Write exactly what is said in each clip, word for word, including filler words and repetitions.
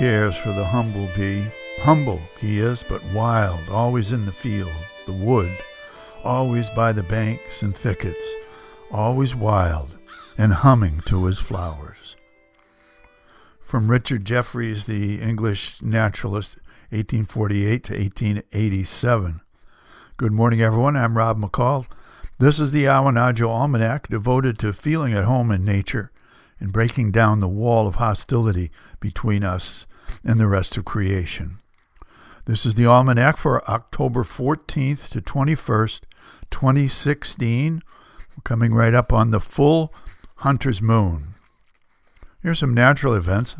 cares for the humble bee. Humble he is, but wild, always in the field, the wood, always by the banks and thickets, always wild, and humming to his flowers. From Richard Jeffries, the English naturalist, eighteen forty-eight to eighteen eighty-seven. Good morning, everyone. I'm Rob McCall. This is the Awanajo Almanac, devoted to feeling at home in nature and breaking down the wall of hostility between us and the rest of creation. This is the Almanac for October fourteenth to twenty-first, twenty sixteen. We're coming right up on the full Hunter's Moon. Here's some natural events.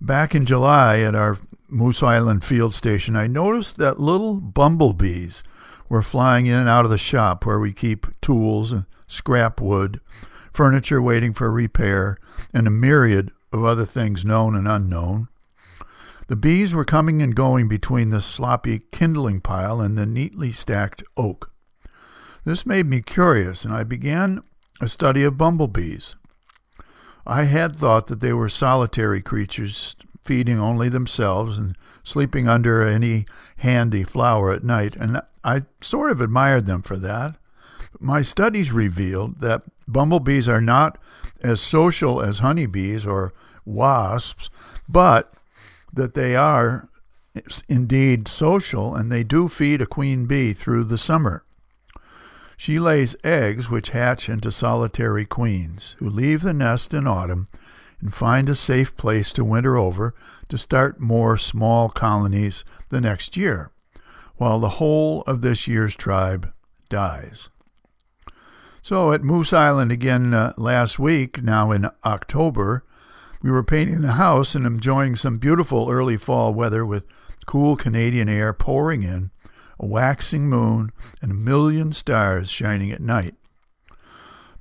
Back in July at our Moose Island field station, I noticed that little bumblebees were flying in and out of the shop where we keep tools and scrap wood, furniture waiting for repair, and a myriad of other things known and unknown. The bees were coming and going between the sloppy kindling pile and the neatly stacked oak. This made me curious, and I began a study of bumblebees. I had thought that they were solitary creatures, feeding only themselves and sleeping under any handy flower at night, and I sort of admired them for that. My studies revealed that bumblebees are not as social as honeybees or wasps, but that they are indeed social, and they do feed a queen bee through the summer. She lays eggs which hatch into solitary queens, who leave the nest in autumn and find a safe place to winter over to start more small colonies the next year, while the whole of this year's tribe dies. So at Moose Island again uh, last week, now in October, we were painting the house and enjoying some beautiful early fall weather with cool Canadian air pouring in, a waxing moon, and a million stars shining at night.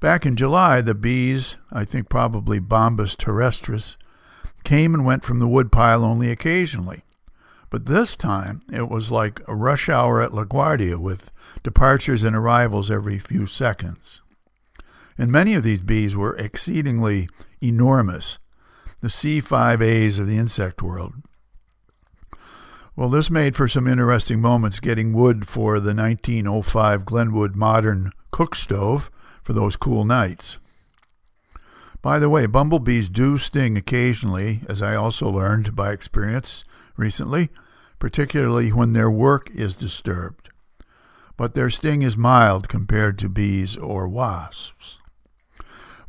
Back in July, the bees, I think probably Bombus terrestris, came and went from the woodpile only occasionally. But this time, it was like a rush hour at LaGuardia, with departures and arrivals every few seconds. And many of these bees were exceedingly enormous, the C five A's of the insect world. Well, this made for some interesting moments getting wood for the nineteen oh five Glenwood modern cook stove, for those cool nights. By the way, bumblebees do sting occasionally, as I also learned by experience recently, particularly when their work is disturbed. But their sting is mild compared to bees or wasps.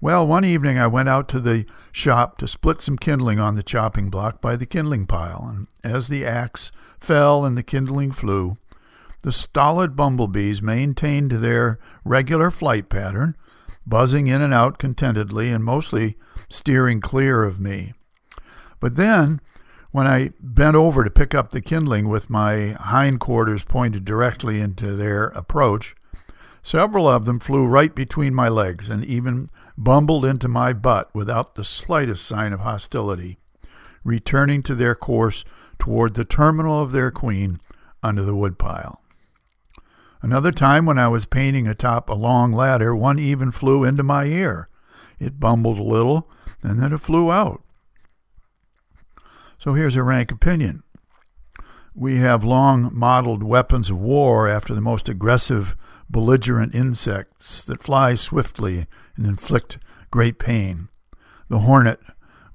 Well, one evening I went out to the shop to split some kindling on the chopping block by the kindling pile, and as the axe fell and the kindling flew, the stolid bumblebees maintained their regular flight pattern, buzzing in and out contentedly and mostly steering clear of me. But then, when I bent over to pick up the kindling with my hindquarters pointed directly into their approach, several of them flew right between my legs and even bumbled into my butt without the slightest sign of hostility, returning to their course toward the terminal of their queen under the woodpile. Another time, when I was painting atop a long ladder, one even flew into my ear. It bumbled a little, and then it flew out. So here's a rank opinion. We have long modeled weapons of war after the most aggressive, belligerent insects that fly swiftly and inflict great pain. The hornet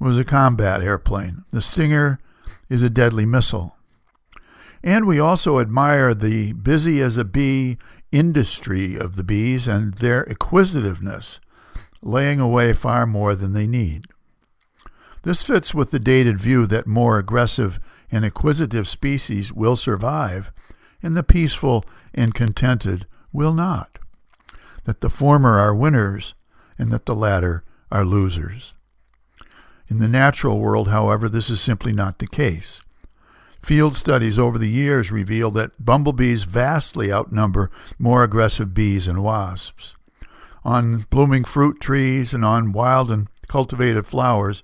was a combat airplane. The stinger is a deadly missile. And we also admire the busy-as-a-bee industry of the bees and their acquisitiveness, laying away far more than they need. This fits with the dated view that more aggressive and acquisitive species will survive, and the peaceful and contented will not, that the former are winners and that the latter are losers. In the natural world, however, this is simply not the case. Field studies over the years reveal that bumblebees vastly outnumber more aggressive bees and wasps. On blooming fruit trees and on wild and cultivated flowers,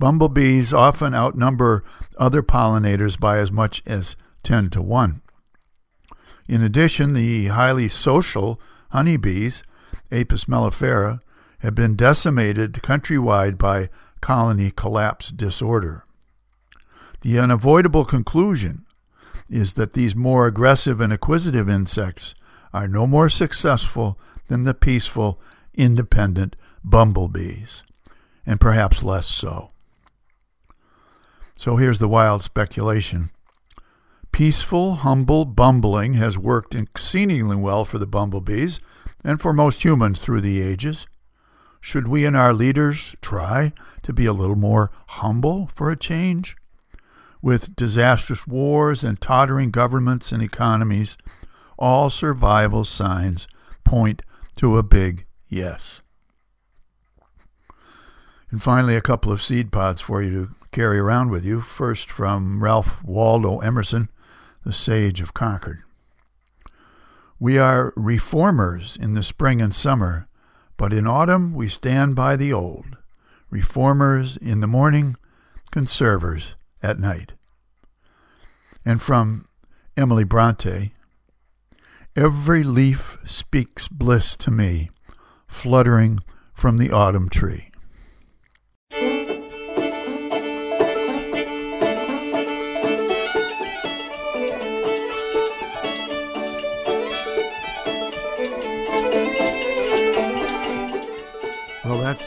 bumblebees often outnumber other pollinators by as much as ten to one. In addition, the highly social honeybees, Apis mellifera, have been decimated countrywide by colony collapse disorder. The unavoidable conclusion is that these more aggressive and acquisitive insects are no more successful than the peaceful, independent bumblebees, and perhaps less so. So here's the wild speculation. Peaceful, humble bumbling has worked exceedingly well for the bumblebees and for most humans through the ages. Should we and our leaders try to be a little more humble for a change? With disastrous wars and tottering governments and economies, all survival signs point to a big yes. And finally, a couple of seed pods for you to carry around with you. First, from Ralph Waldo Emerson, the Sage of Concord. We are reformers in the spring and summer, but in autumn we stand by the old. Reformers in the morning, conservers at night. And from Emily Bronte, every leaf speaks bliss to me, fluttering from the autumn tree. Well, that's